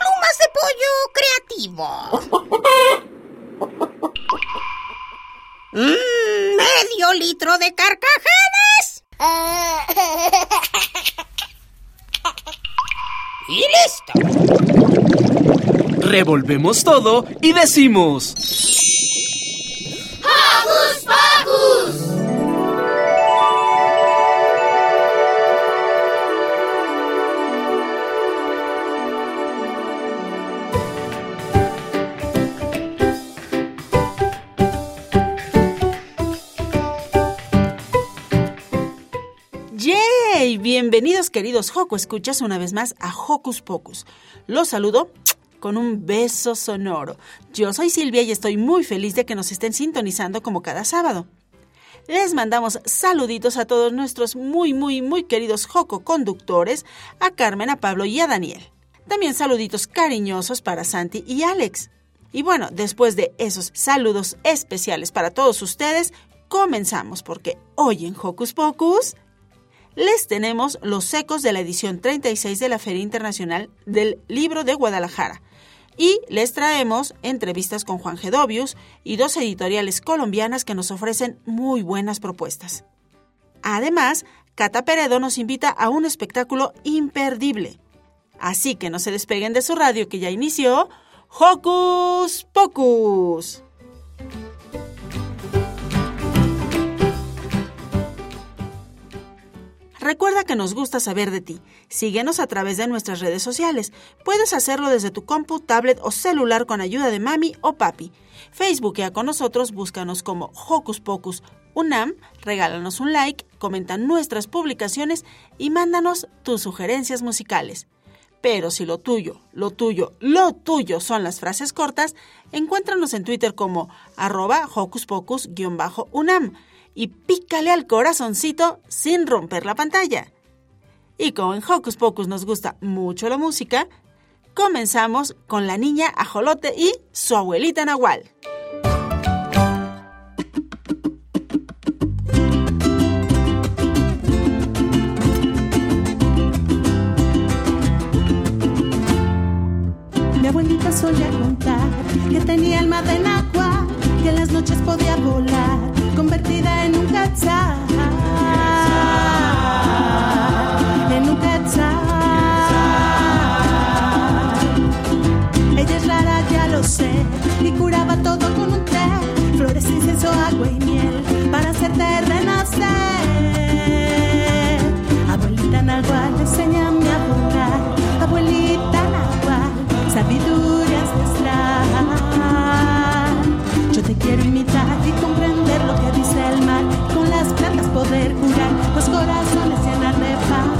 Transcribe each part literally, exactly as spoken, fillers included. Plumas de pollo creativo. Mmm, medio litro de carcajadas. Y listo. Revolvemos todo y decimos: ¡Hocus Pocus! ¡Yay! Bienvenidos, queridos Joco Escuchas, una vez más a Hocus Pocus. Los saludo con un beso sonoro. Yo soy Silvia y estoy muy feliz de que nos estén sintonizando como cada sábado. Les mandamos saluditos a todos nuestros muy, muy, muy queridos Joco Conductores, a Carmen, a Pablo y a Daniel. También saluditos cariñosos para Santi y Alex. Y bueno, después de esos saludos especiales para todos ustedes, comenzamos porque hoy en Hocus Pocus les tenemos los ecos de la edición treinta y seis de la Feria Internacional del Libro de Guadalajara. Y les traemos entrevistas con Juan Gedovius y dos editoriales colombianas que nos ofrecen muy buenas propuestas. Además, Cata Peredo nos invita a un espectáculo imperdible. Así que no se despeguen de su radio que ya inició Hocus Pocus. Recuerda que nos gusta saber de ti. Síguenos a través de nuestras redes sociales. Puedes hacerlo desde tu compu, tablet o celular con ayuda de mami o papi. Facebookea con nosotros, búscanos como Hocus Pocus UNAM, regálanos un like, comenta nuestras publicaciones y mándanos tus sugerencias musicales. Pero si lo tuyo, lo tuyo, lo tuyo son las frases cortas, encuéntranos en Twitter como arroba hocuspocus-unam. Y pícale al corazoncito sin romper la pantalla. Y como en Hocus Pocus nos gusta mucho la música, comenzamos con la niña ajolote y su abuelita Nahual. Mi abuelita solía contar que tenía alma de Nahual, que en las noches podía volar, convertida en un quetzal, en un quetzal. Ella es rara, ya lo sé, y curaba todo con un té, flores, incienso, agua y miel, para hacerte renacer. Abuelita Nahual, enséñame a volar, abuelita Nahual, sabiduría ancestral. Yo te quiero imitar y comprender lo que dice el mar, con las plantas poder curar, los corazones llenar de paz.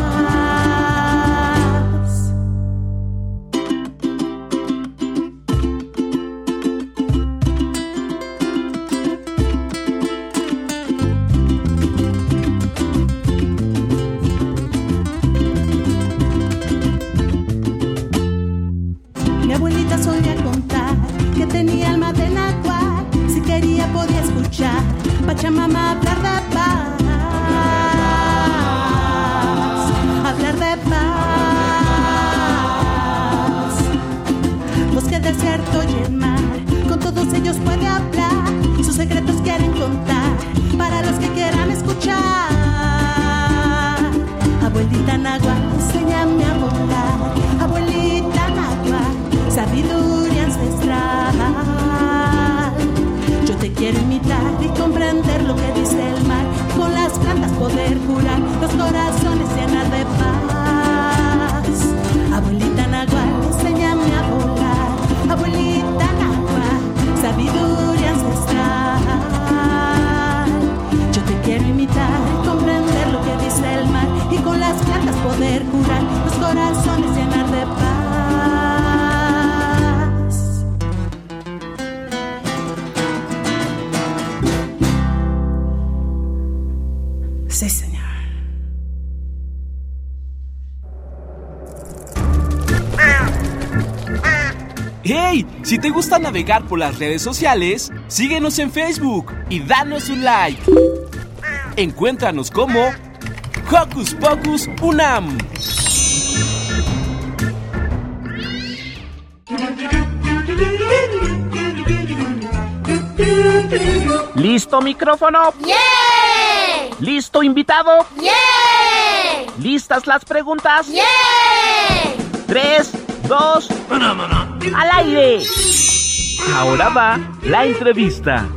Mi abuelita solía contar que tenía alma de Nahual, si quería podía escuchar Pachamama hablar de paz, hablar de paz. Bosque, desierto y el mar, con todos ellos puede hablar, sus secretos quieren contar, para los que quieran escuchar. Abuelita Nahual, enséñame a volar, abuelita Nahual, sabiduría ancestral. Te quiero imitar y comprender lo que dice el mar. Con la ¡Hey! Si te gusta navegar por las redes sociales, síguenos en Facebook y danos un like. Encuéntranos como Hocus Pocus UNAM. ¿Listo micrófono? ¡Yeah! ¿Listo invitado? ¡Yeah! ¿Listas las preguntas? ¡Yeah! Tres, dos, al aire. Ahora va la entrevista.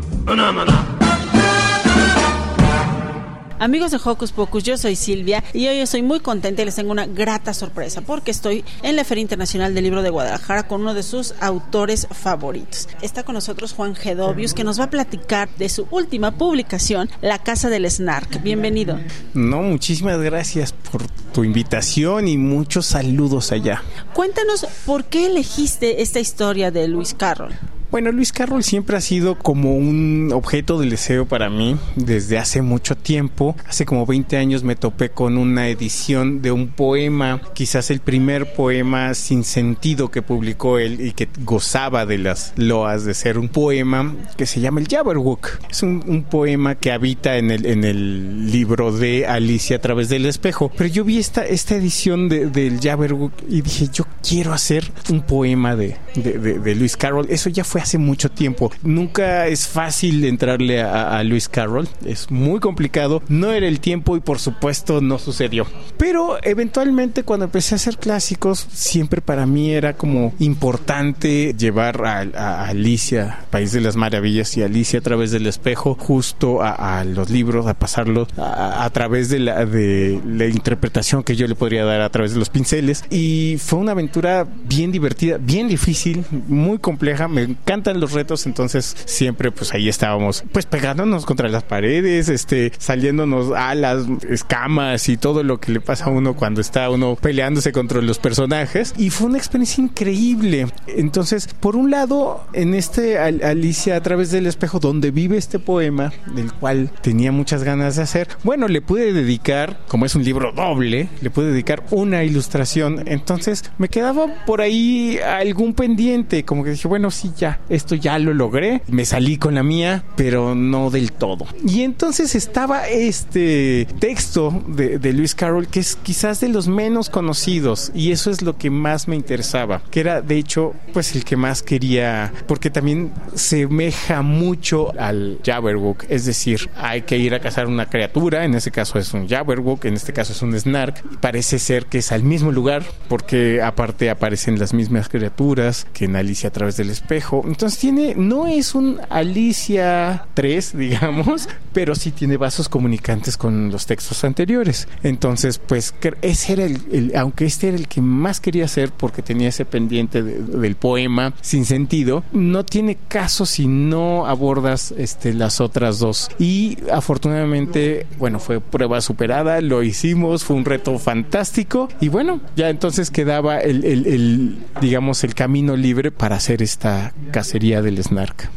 Amigos de Hocus Pocus, yo soy Silvia y hoy estoy muy contenta y les tengo una grata sorpresa porque estoy en la Feria Internacional del Libro de Guadalajara con uno de sus autores favoritos. Está con nosotros Juan Gedovius, que nos va a platicar de su última publicación, La Casa del Snark. Bienvenido. No, muchísimas gracias por tu invitación y muchos saludos allá. Cuéntanos, ¿por qué elegiste esta historia de Lewis Carroll? Bueno, Lewis Carroll siempre ha sido como un objeto del deseo para mí desde hace mucho tiempo. Hace como veinte años me topé con una edición de un poema, quizás el primer poema sin sentido que publicó él y que gozaba de las loas de ser un poema que se llama El Jabberwock. Es un, un poema que habita en el, en el libro de Alicia a través del espejo. Pero yo vi esta, esta edición de, del Jabberwock y dije, yo quiero hacer un poema de, de, de, de Lewis Carroll. Eso ya fue hace mucho tiempo. Nunca es fácil entrarle a, a Lewis Carroll, es muy complicado, no era el tiempo y por supuesto no sucedió. Pero eventualmente cuando empecé a hacer clásicos, siempre para mí era como importante llevar a, a Alicia, País de las Maravillas y Alicia a través del espejo, justo a, a los libros, a pasarlos a, a través de la, de la interpretación que yo le podría dar a través de los pinceles. Y fue una aventura bien divertida, bien difícil, muy compleja, me encantan los retos, entonces siempre pues ahí estábamos, pues pegándonos contra las paredes, este, saliéndonos alas, escamas y todo lo que le pasa a uno cuando está uno peleándose contra los personajes, y fue una experiencia increíble. Entonces, por un lado, en este Al- Alicia a través del espejo, donde vive este poema, del cual tenía muchas ganas de hacer, bueno, le pude dedicar, como es un libro doble, le pude dedicar una ilustración, entonces me quedaba por ahí algún pendiente, como que dije, bueno, sí, ya esto ya lo logré, me salí con la mía, pero no del todo. Y entonces estaba este texto de, de Lewis Carroll, que es quizás de los menos conocidos, y eso es lo que más me interesaba, que era de hecho pues el que más quería, porque también semeja mucho al Jabberwock, es decir, hay que ir a cazar una criatura, en este caso es un Jabberwock, en este caso es un Snark, parece ser que es al mismo lugar, porque aparte aparecen las mismas criaturas que en Alicia a través del espejo. Entonces tiene, no es un Alicia tres, digamos, pero sí tiene vasos comunicantes con los textos anteriores. Entonces, pues ese era el, el aunque este era el que más quería hacer porque tenía ese pendiente de, del poema sin sentido, no tiene caso si no abordas este, las otras dos. Y afortunadamente, bueno, fue prueba superada, lo hicimos, fue un reto fantástico y bueno, ya entonces quedaba el, el, el digamos, el camino libre para hacer esta Cacería del Snark.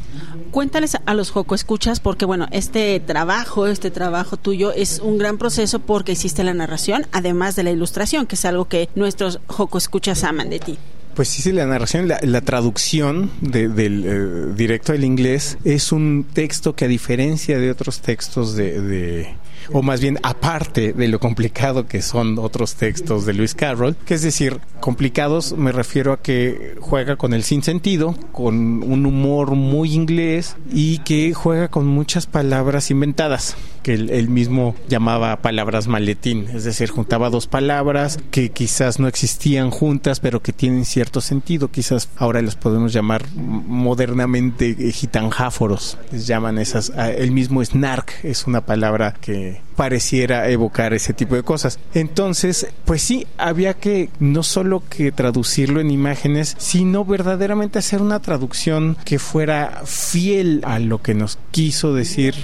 Cuéntales a los jocoescuchas, porque bueno, este trabajo, este trabajo tuyo es un gran proceso porque hiciste la narración, además de la ilustración, que es algo que nuestros jocoescuchas aman de ti. Pues sí, la narración, la, la traducción de, del eh, directo al inglés es un texto que a diferencia de otros textos de... de o más bien aparte de lo complicado que son otros textos de Lewis Carroll, que es decir, complicados me refiero a que juega con el sinsentido, con un humor muy inglés y que juega con muchas palabras inventadas, que él, él mismo llamaba palabras maletín, es decir, juntaba dos palabras que quizás no existían juntas, pero que tienen cierto sentido, quizás ahora las podemos llamar modernamente gitanjáforos, les llaman esas, el mismo snark es una palabra que pareciera evocar ese tipo de cosas. Entonces, pues sí, había que no solo que traducirlo en imágenes, sino verdaderamente hacer una traducción que fuera fiel a lo que nos quiso decir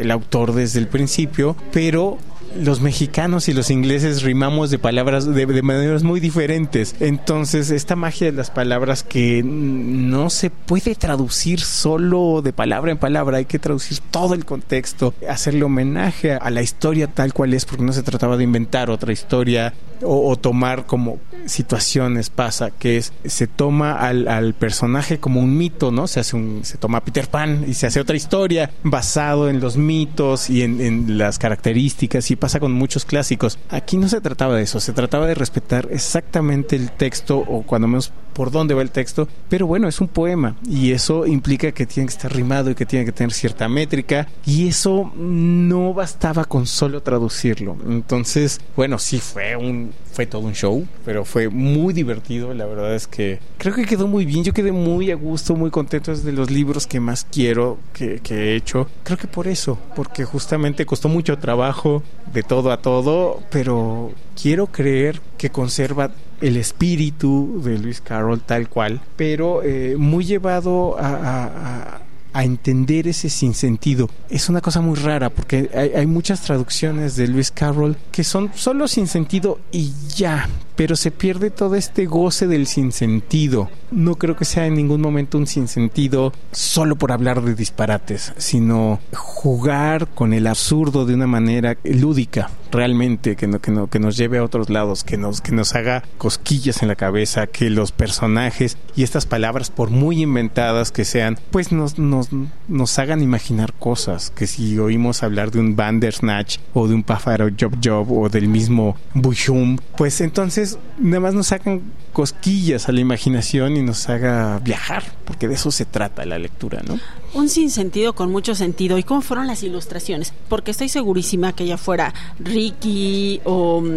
el autor desde el principio, pero los mexicanos y los ingleses rimamos de palabras de, de maneras muy diferentes. Entonces, esta magia de las palabras que no se puede traducir solo de palabra en palabra, hay que traducir todo el contexto, hacerle homenaje a la historia tal cual es, porque no se trataba de inventar otra historia o, o tomar como situaciones pasa, que es, se toma al, al personaje como un mito, ¿no? Se hace un, se toma Peter Pan y se hace otra historia basado en los mitos y en, en las características, y pasa con muchos clásicos. Aquí no se trataba de eso, se trataba de respetar exactamente el texto, o cuando menos por dónde va el texto, pero bueno, es un poema y eso implica que tiene que estar rimado y que tiene que tener cierta métrica, y eso no bastaba con solo traducirlo. Entonces, bueno, sí fue un fue todo un show, pero fue muy divertido. La verdad es que creo que quedó muy bien, yo quedé muy a gusto, muy contento. Es de los libros que más quiero, que, que he hecho, creo que por eso, porque justamente costó mucho trabajo, de todo a todo, pero quiero creer que conserva el espíritu de Lewis Carroll tal cual, pero eh, muy llevado a, a, a a entender ese sinsentido. Es una cosa muy rara, porque hay, hay muchas traducciones de Lewis Carroll que son solo sinsentido y ya, pero se pierde todo este goce del sinsentido. No creo que sea en ningún momento un sinsentido solo por hablar de disparates, sino jugar con el absurdo de una manera lúdica, realmente, que, no, que, no, que nos lleve a otros lados, que nos, que nos haga cosquillas en la cabeza, que los personajes y estas palabras, por muy inventadas que sean, pues nos, nos nos hagan imaginar cosas. Que si oímos hablar de un Bandersnatch o de un pájaro Job Job o del mismo Bushum, pues entonces nada más nos hagan cosquillas a la imaginación y nos haga viajar, porque de eso se trata la lectura, ¿no? Un sinsentido con mucho sentido. ¿Y cómo fueron las ilustraciones? Porque estoy segurísima que ya fuera Ricky o um,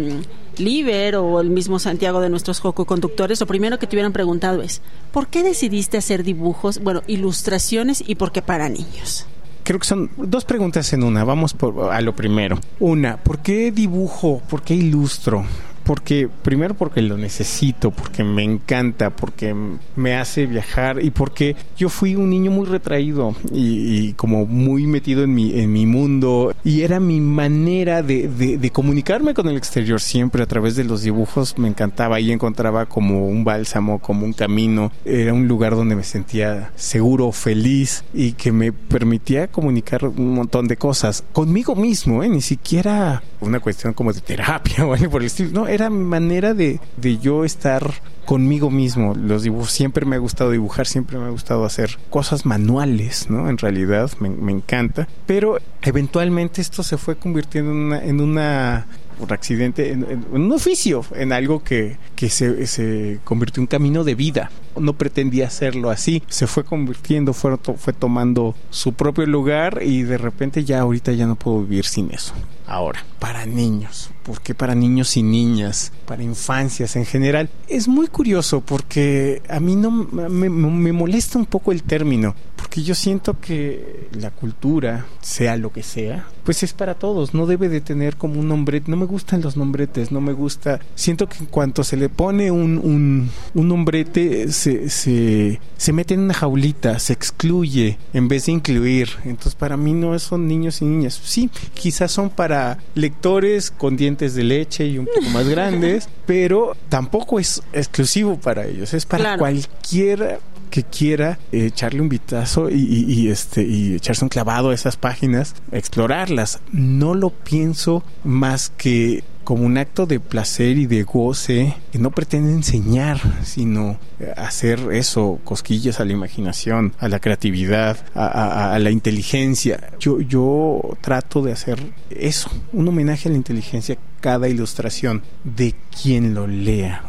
Liber o el mismo Santiago de nuestros jococonductores, lo primero que te hubieran preguntado es ¿por qué decidiste hacer dibujos, bueno, ilustraciones, y por qué para niños? Creo que son dos preguntas en una. Vamos por, a lo primero. Una, ¿por qué dibujo? ¿Por qué ilustro? Porque primero porque lo necesito, porque me encanta, porque me hace viajar, y porque yo fui un niño muy retraído y, y como muy metido en mi en mi mundo, y era mi manera de, de, de comunicarme con el exterior siempre a través de los dibujos. Me encantaba, y encontraba como un bálsamo, como un camino. Era un lugar donde me sentía seguro, feliz, y que me permitía comunicar un montón de cosas conmigo mismo, ¿eh? Ni siquiera una cuestión como de terapia o algo por el estilo, no, era mi manera de, de yo estar conmigo mismo. Los dibujos, siempre me ha gustado dibujar, siempre me ha gustado hacer cosas manuales, ¿no? En realidad me, me encanta, pero eventualmente esto se fue convirtiendo en una, en una por accidente, en, en un oficio, en algo que, que se, se convirtió en un camino de vida. No pretendía hacerlo así, se fue convirtiendo, fue, fue tomando su propio lugar, y de repente ya ahorita ya no puedo vivir sin eso. Ahora, para niños, ¿por qué para niños y niñas? Para infancias en general. Es muy curioso, porque a mí no me, me molesta un poco el término, porque yo siento que la cultura, sea lo que sea, pues es para todos, no debe de tener como un nombre. No me gustan los nombretes, no me gusta. Siento que en cuanto se le pone un, un, un nombrete, se, se, se mete en una jaulita, se excluye en vez de incluir. Entonces, para mí no son niños y niñas. Sí, quizás son para lectores con dientes de leche y un poco más grandes, pero tampoco es exclusivo para ellos, es para, claro, cualquiera que quiera echarle un vistazo y, y, y este y echarse un clavado a esas páginas, explorarlas. No lo pienso más que como un acto de placer y de goce, que no pretende enseñar, sino hacer eso, cosquillas a la imaginación, a la creatividad, a, a, a la inteligencia. Yo, yo trato de hacer eso, un homenaje a la inteligencia, cada ilustración, de quien lo lea.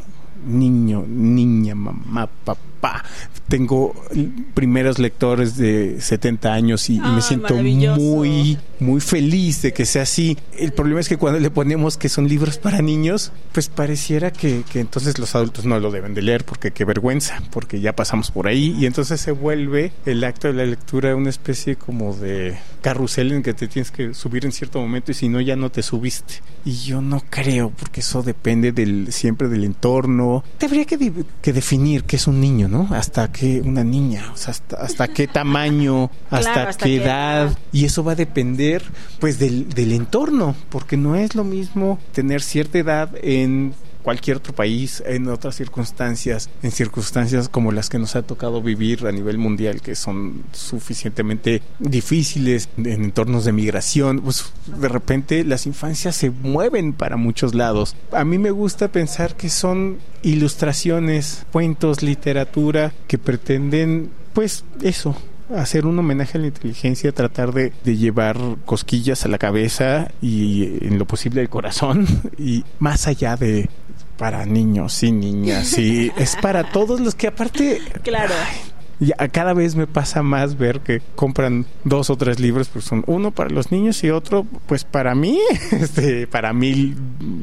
Niño, niña, mamá, papá. Tengo primeros lectores de setenta años y, ah, y me siento muy, muy feliz de que sea así. El problema es que cuando le ponemos que son libros para niños, pues pareciera que, que entonces los adultos no lo deben de leer, porque qué vergüenza, porque ya pasamos por ahí, y entonces se vuelve el acto de la lectura una especie como de carrusel en que te tienes que subir en cierto momento, y si no, ya no te subiste. Y yo no creo, porque eso depende del siempre del entorno. Tendría que, que definir qué es un niño, ¿no? Hasta qué una niña, o sea, hasta, hasta qué tamaño, hasta, claro, hasta qué edad, edad. Y eso va a depender, pues, del, del entorno, porque no es lo mismo tener cierta edad en cualquier otro país, en otras circunstancias, en circunstancias como las que nos ha tocado vivir a nivel mundial, que son suficientemente difíciles, en entornos de migración, pues de repente las infancias se mueven para muchos lados. A mí me gusta pensar que son ilustraciones, cuentos, literatura que pretenden, pues eso, hacer un homenaje a la inteligencia, tratar de, de llevar cosquillas a la cabeza y en lo posible al corazón, y más allá de para niños y niñas, y es para todos los que aparte... Claro. Ay, ya, cada vez me pasa más ver que compran dos o tres libros, porque son uno para los niños y otro pues para mí, este, para mi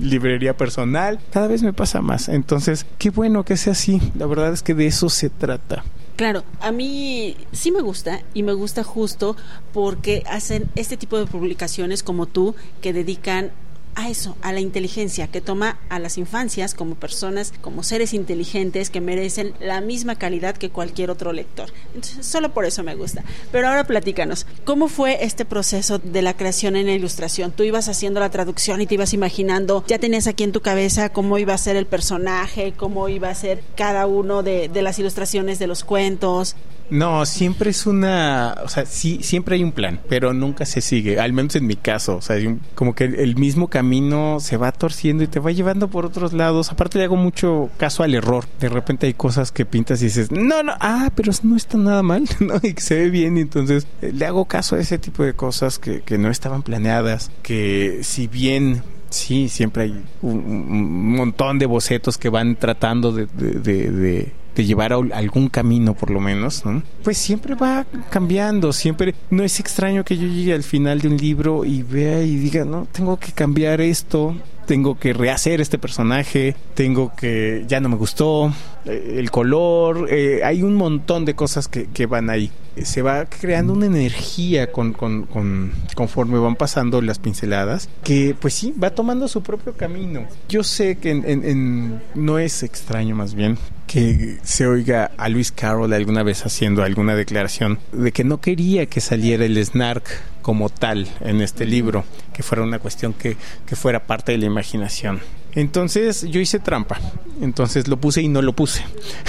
librería personal. Cada vez me pasa más, entonces qué bueno que sea así, la verdad es que de eso se trata. Claro, a mí sí me gusta, y me gusta justo porque hacen este tipo de publicaciones como tú, que dedican a eso, a la inteligencia, que toma a las infancias como personas, como seres inteligentes que merecen la misma calidad que cualquier otro lector. Entonces, solo por eso me gusta. Pero ahora platícanos, ¿cómo fue este proceso de la creación en la ilustración? Tú ibas haciendo la traducción y te ibas imaginando, ya tenías aquí en tu cabeza cómo iba a ser el personaje, cómo iba a ser cada uno de, de las ilustraciones de los cuentos. No, siempre es una... O sea, sí, siempre hay un plan, pero nunca se sigue, al menos en mi caso. O sea, un, como que el, el mismo camino se va torciendo y te va llevando por otros lados. Aparte, le hago mucho caso al error. De repente hay cosas que pintas y dices, no, no, ah, pero no está nada mal, ¿no? Y que se ve bien. Entonces, le hago caso a ese tipo de cosas que, que no estaban planeadas, que si bien... Sí, siempre hay un, un montón de bocetos que van tratando de, de, de, de, de llevar a algún camino, por lo menos, ¿no? Pues siempre va cambiando, siempre. No es extraño que yo llegue al final de un libro y vea y diga, no, tengo que cambiar esto, tengo que rehacer este personaje, tengo que... ya no me gustó, el color, eh, hay un montón de cosas que, que van ahí. Se va creando una energía con, con, con conforme van pasando las pinceladas, que pues sí, va tomando su propio camino. Yo sé que en, en, en, no es extraño, más bien, que se oiga a Lewis Carroll alguna vez haciendo alguna declaración de que no quería que saliera el snark como tal en este libro, que fuera una cuestión que, que fuera parte de la imaginación. Entonces yo hice trampa, entonces lo puse y no lo puse.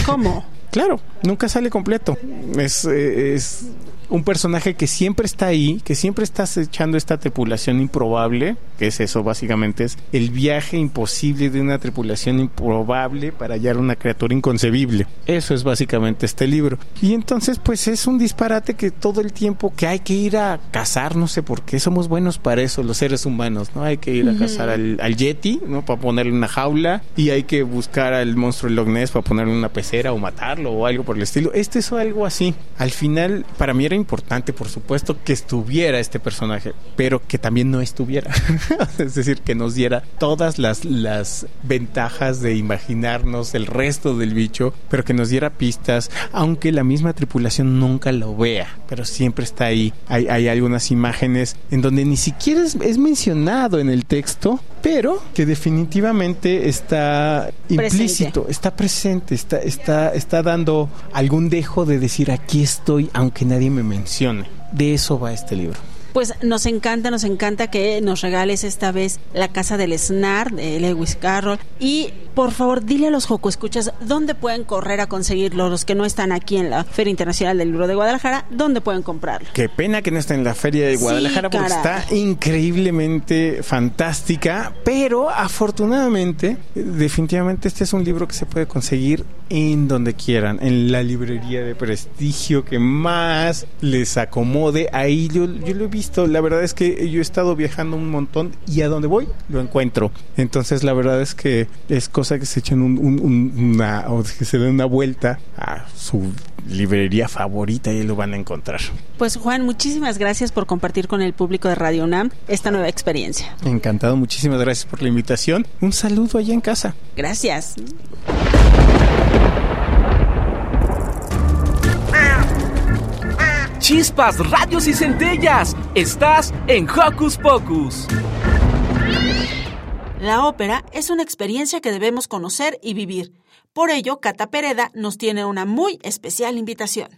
¿Cómo? Claro, nunca sale completo. Es, es un personaje que siempre está ahí, que siempre está acechando esta tripulación improbable, que es eso básicamente, es el viaje imposible de una tripulación improbable para hallar una criatura inconcebible. Eso es básicamente este libro. Y entonces pues es un disparate que todo el tiempo que hay que ir a cazar, no sé por qué, somos buenos para eso los seres humanos, ¿no? Hay que ir a cazar al, al yeti, ¿no? Para ponerle una jaula, y hay que buscar al monstruo de Loch Ness para ponerle una pecera o matarlo o algo por el estilo. Este es algo así. Al final, para mí era importante, por supuesto, que estuviera este personaje, pero que también no estuviera. Es decir, que nos diera todas las, las ventajas de imaginarnos el resto del bicho, pero que nos diera pistas, aunque la misma tripulación nunca lo vea, pero siempre está ahí. Hay, hay algunas imágenes en donde ni siquiera es, es mencionado en el texto, pero que definitivamente está implícito, presente. está presente, está, está, está dando algún dejo de decir aquí estoy aunque nadie me mencione. De eso va este libro. Pues nos encanta, nos encanta que nos regales esta vez La Casa del Snar de Lewis Carroll, y por favor dile a los jocoescuchas dónde pueden correr a conseguirlo, los que no están aquí en la Feria Internacional del Libro de Guadalajara, dónde pueden comprarlo. Qué pena que no está en la Feria de Guadalajara, sí, porque está increíblemente fantástica, pero afortunadamente, definitivamente este es un libro que se puede conseguir en donde quieran, en la librería de prestigio que más les acomode. Ahí yo, yo lo he visto, la verdad es que yo he estado viajando un montón y a donde voy lo encuentro, entonces la verdad es que es cosa que se echen un, un, un, una, o que se den una vuelta a su librería favorita y lo van a encontrar. Pues Juan, muchísimas gracias por compartir con el público de Radio UNAM esta nueva experiencia. Encantado, muchísimas gracias por la invitación. Un saludo allá en casa. Gracias. Chispas, rayos y centellas. Estás en Hocus Pocus. La ópera es una experiencia que debemos conocer y vivir, Por ello, Cata Pereda nos tiene una muy especial invitación.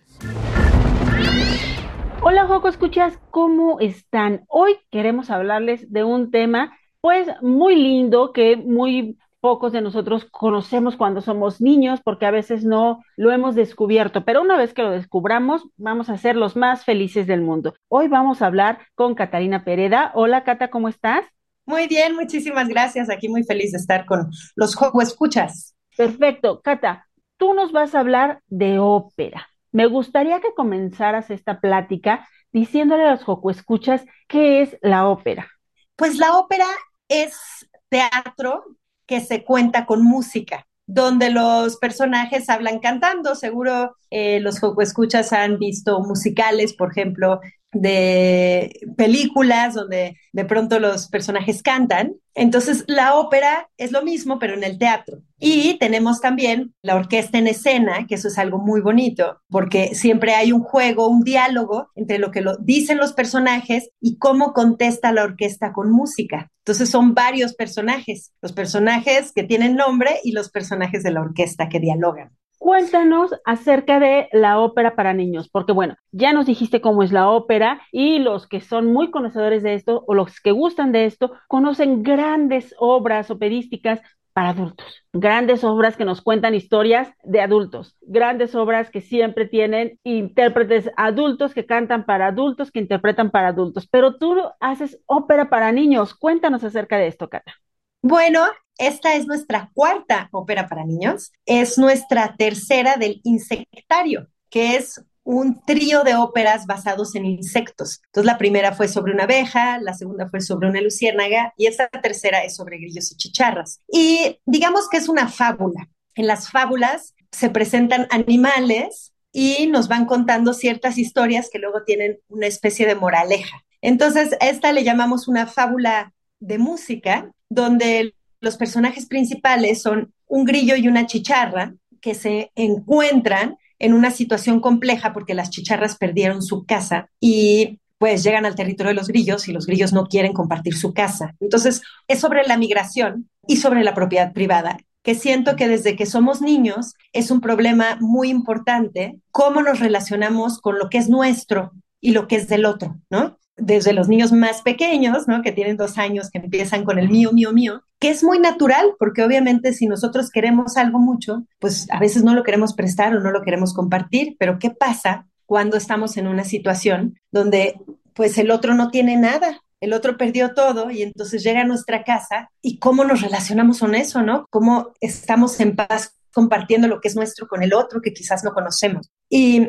Hola, Joco Escuchas, ¿cómo están? Hoy queremos hablarles de un tema, pues, muy lindo, que muy pocos de nosotros conocemos cuando somos niños, porque a veces no lo hemos descubierto, pero una vez que lo descubramos, vamos a ser los más felices del mundo. Hoy vamos a hablar con Catalina Pereda. Hola, Cata, ¿cómo estás? Muy bien, muchísimas gracias. Aquí muy feliz de estar con los Joco Escuchas. Perfecto. Cata, tú nos vas a hablar de ópera. Me gustaría que comenzaras esta plática diciéndole a los jocoescuchas qué es la ópera. Pues la ópera es teatro que se cuenta con música, donde los personajes hablan cantando. Seguro eh, los jocoescuchas han visto musicales, por ejemplo, de películas donde de pronto los personajes cantan. Entonces la ópera es lo mismo, pero en el teatro. Y tenemos también la orquesta en escena, que eso es algo muy bonito, porque siempre hay un juego, un diálogo entre lo que lo dicen los personajes y cómo contesta la orquesta con música. Entonces son varios personajes, los personajes que tienen nombre y los personajes de la orquesta que dialogan. Cuéntanos acerca de la ópera para niños, porque bueno, ya nos dijiste cómo es la ópera y los que son muy conocedores de esto o los que gustan de esto conocen grandes obras operísticas para adultos, grandes obras que nos cuentan historias de adultos, grandes obras que siempre tienen intérpretes adultos que cantan para adultos, que interpretan para adultos, pero tú haces ópera para niños. Cuéntanos acerca de esto, Cata. Bueno, esta es nuestra cuarta ópera para niños. Es nuestra tercera del Insectario, que es un trío de óperas basados en insectos. Entonces la primera fue sobre una abeja, la segunda fue sobre una luciérnaga y esta tercera es sobre grillos y chicharras. Y digamos que es una fábula. En las fábulas se presentan animales y nos van contando ciertas historias que luego tienen una especie de moraleja. Entonces a esta le llamamos una fábula de música, donde los personajes principales son un grillo y una chicharra que se encuentran en una situación compleja porque las chicharras perdieron su casa y pues llegan al territorio de los grillos y los grillos no quieren compartir su casa. Entonces es sobre la migración y sobre la propiedad privada, que siento que desde que somos niños es un problema muy importante, cómo nos relacionamos con lo que es nuestro y lo que es del otro, ¿no? Desde los niños más pequeños, ¿no? Que tienen dos años, que empiezan con el mío, mío, mío, que es muy natural, porque obviamente si nosotros queremos algo mucho, pues a veces no lo queremos prestar o no lo queremos compartir, pero ¿qué pasa cuando estamos en una situación donde pues el otro no tiene nada? El otro perdió todo y entonces llega a nuestra casa y cómo nos relacionamos con eso, ¿no? Cómo estamos en paz compartiendo lo que es nuestro con el otro que quizás no conocemos. Y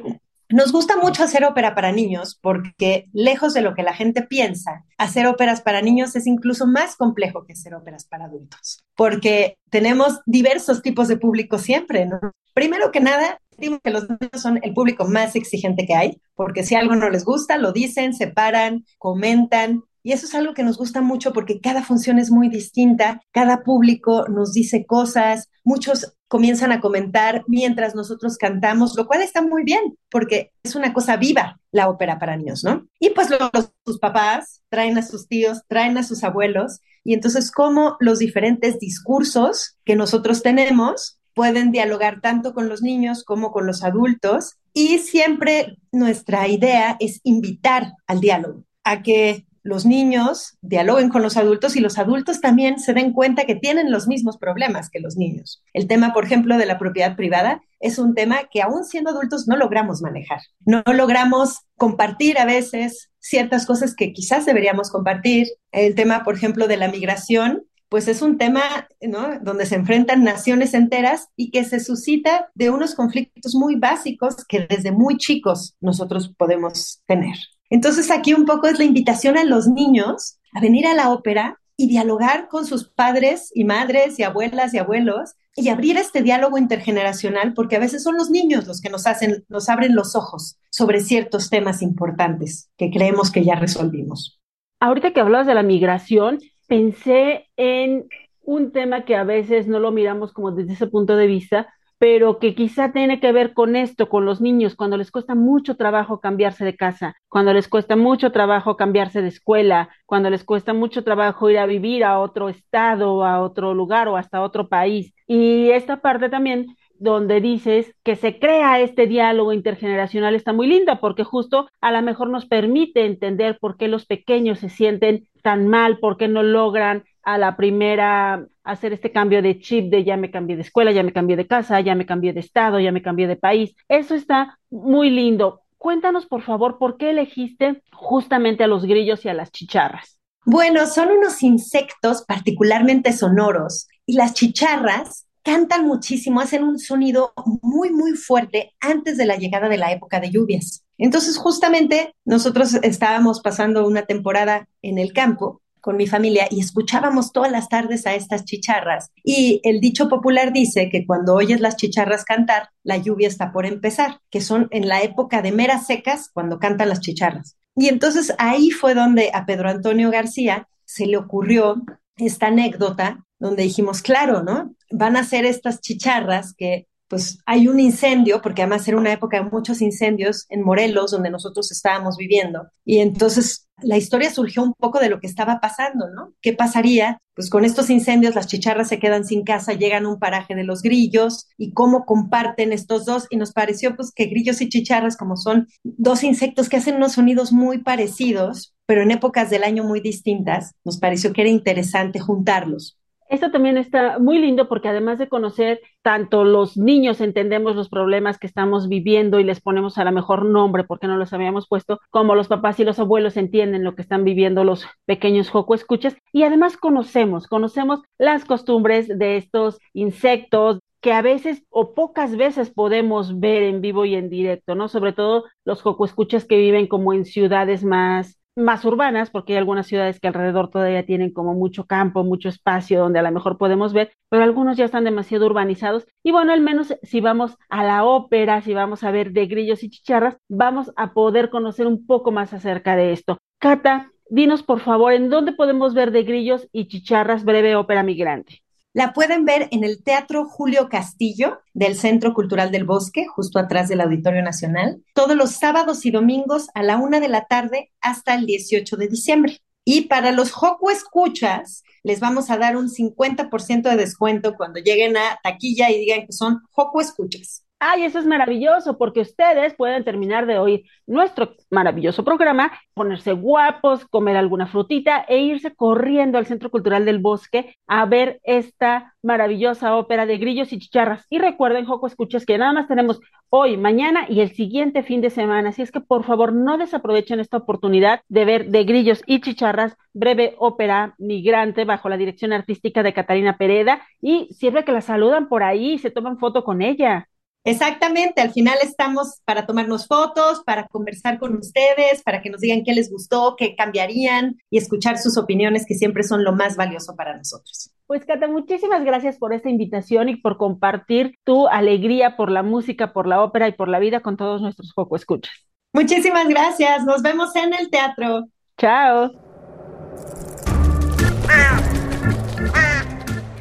nos gusta mucho hacer ópera para niños porque, lejos de lo que la gente piensa, hacer óperas para niños es incluso más complejo que hacer óperas para adultos, porque tenemos diversos tipos de público siempre, ¿no? Primero que nada, decimos que los niños son el público más exigente que hay, porque si algo no les gusta, lo dicen, se paran, comentan, y eso es algo que nos gusta mucho porque cada función es muy distinta, cada público nos dice cosas, muchos comienzan a comentar mientras nosotros cantamos, lo cual está muy bien, porque es una cosa viva la ópera para niños, ¿no? Y pues los, sus papás traen a sus tíos, traen a sus abuelos, y entonces cómo los diferentes discursos que nosotros tenemos pueden dialogar tanto con los niños como con los adultos, y siempre nuestra idea es invitar al diálogo, a que los niños dialoguen con los adultos y los adultos también se den cuenta que tienen los mismos problemas que los niños. El tema, por ejemplo, de la propiedad privada es un tema que aún siendo adultos no logramos manejar. No logramos compartir a veces ciertas cosas que quizás deberíamos compartir. El tema, por ejemplo, de la migración, pues es un tema, ¿no?, donde se enfrentan naciones enteras y que se suscita de unos conflictos muy básicos que desde muy chicos nosotros podemos tener. Entonces aquí un poco es la invitación a los niños a venir a la ópera y dialogar con sus padres y madres y abuelas y abuelos y abrir este diálogo intergeneracional, porque a veces son los niños los que nos hacen, nos abren los ojos sobre ciertos temas importantes que creemos que ya resolvimos. Ahorita que hablabas de la migración, pensé en un tema que a veces no lo miramos como desde ese punto de vista, pero que quizá tiene que ver con esto, con los niños, cuando les cuesta mucho trabajo cambiarse de casa, cuando les cuesta mucho trabajo cambiarse de escuela, cuando les cuesta mucho trabajo ir a vivir a otro estado, a otro lugar o hasta otro país. Y esta parte también donde dices que se crea este diálogo intergeneracional está muy linda, porque justo a lo mejor nos permite entender por qué los pequeños se sienten tan mal, por qué no logran a la primera hacer este cambio de chip de ya me cambié de escuela, ya me cambié de casa, ya me cambié de estado, ya me cambié de país. Eso está muy lindo. Cuéntanos, por favor, ¿por qué elegiste justamente a los grillos y a las chicharras? Bueno, son unos insectos particularmente sonoros y las chicharras cantan muchísimo, hacen un sonido muy, muy fuerte antes de la llegada de la época de lluvias. Entonces, justamente, nosotros estábamos pasando una temporada en el campo con mi familia y escuchábamos todas las tardes a estas chicharras. Y el dicho popular dice que cuando oyes las chicharras cantar, la lluvia está por empezar, que son en la época de meras secas cuando cantan las chicharras. Y entonces ahí fue donde a Pedro Antonio García se le ocurrió esta anécdota donde dijimos, claro, ¿no? Van a ser estas chicharras que pues hay un incendio, porque además era una época de muchos incendios en Morelos, donde nosotros estábamos viviendo. Y entonces la historia surgió un poco de lo que estaba pasando, ¿no? ¿Qué pasaría? Pues con estos incendios las chicharras se quedan sin casa, llegan a un paraje de los grillos y cómo comparten estos dos. Y nos pareció pues que grillos y chicharras, como son dos insectos que hacen unos sonidos muy parecidos, pero en épocas del año muy distintas, nos pareció que era interesante juntarlos. Esto también está muy lindo porque además de conocer, tanto los niños entendemos los problemas que estamos viviendo y les ponemos a lo mejor nombre porque no los habíamos puesto, como los papás y los abuelos entienden lo que están viviendo los pequeños jocoescuchas. Y además conocemos, conocemos las costumbres de estos insectos que a veces o pocas veces podemos ver en vivo y en directo, ¿no? Sobre todo los jocoescuchas que viven como en ciudades más... más urbanas, porque hay algunas ciudades que alrededor todavía tienen como mucho campo, mucho espacio donde a lo mejor podemos ver, pero algunos ya están demasiado urbanizados. Y bueno, al menos si vamos a la ópera, si vamos a ver de grillos y chicharras, vamos a poder conocer un poco más acerca de esto. Cata, dinos por favor, ¿en dónde podemos ver de grillos y chicharras breve ópera migrante? La pueden ver en el Teatro Julio Castillo del Centro Cultural del Bosque, justo atrás del Auditorio Nacional, todos los sábados y domingos a la una de la tarde hasta el dieciocho de diciembre. Y para los jocoescuchas, les vamos a dar un cincuenta por ciento de descuento cuando lleguen a taquilla y digan que son jocoescuchas. ¡Ay, eso es maravilloso! Porque ustedes pueden terminar de oír nuestro maravilloso programa, ponerse guapos, comer alguna frutita e irse corriendo al Centro Cultural del Bosque a ver esta maravillosa ópera de grillos y chicharras. Y recuerden, jocoescuchas, que nada más tenemos hoy, mañana y el siguiente fin de semana. Así es que, por favor, no desaprovechen esta oportunidad de ver de grillos y chicharras, breve ópera migrante bajo la dirección artística de Catarina Pereda. Y sirve que la saludan por ahí y se toman foto con ella. Exactamente, al final estamos para tomarnos fotos, para conversar con ustedes, para que nos digan qué les gustó, qué cambiarían y escuchar sus opiniones que siempre son lo más valioso para nosotros. Pues Cata, muchísimas gracias por esta invitación y por compartir tu alegría por la música, por la ópera y por la vida con todos nuestros jocoescuchas. Muchísimas gracias, nos vemos en el teatro. Chao.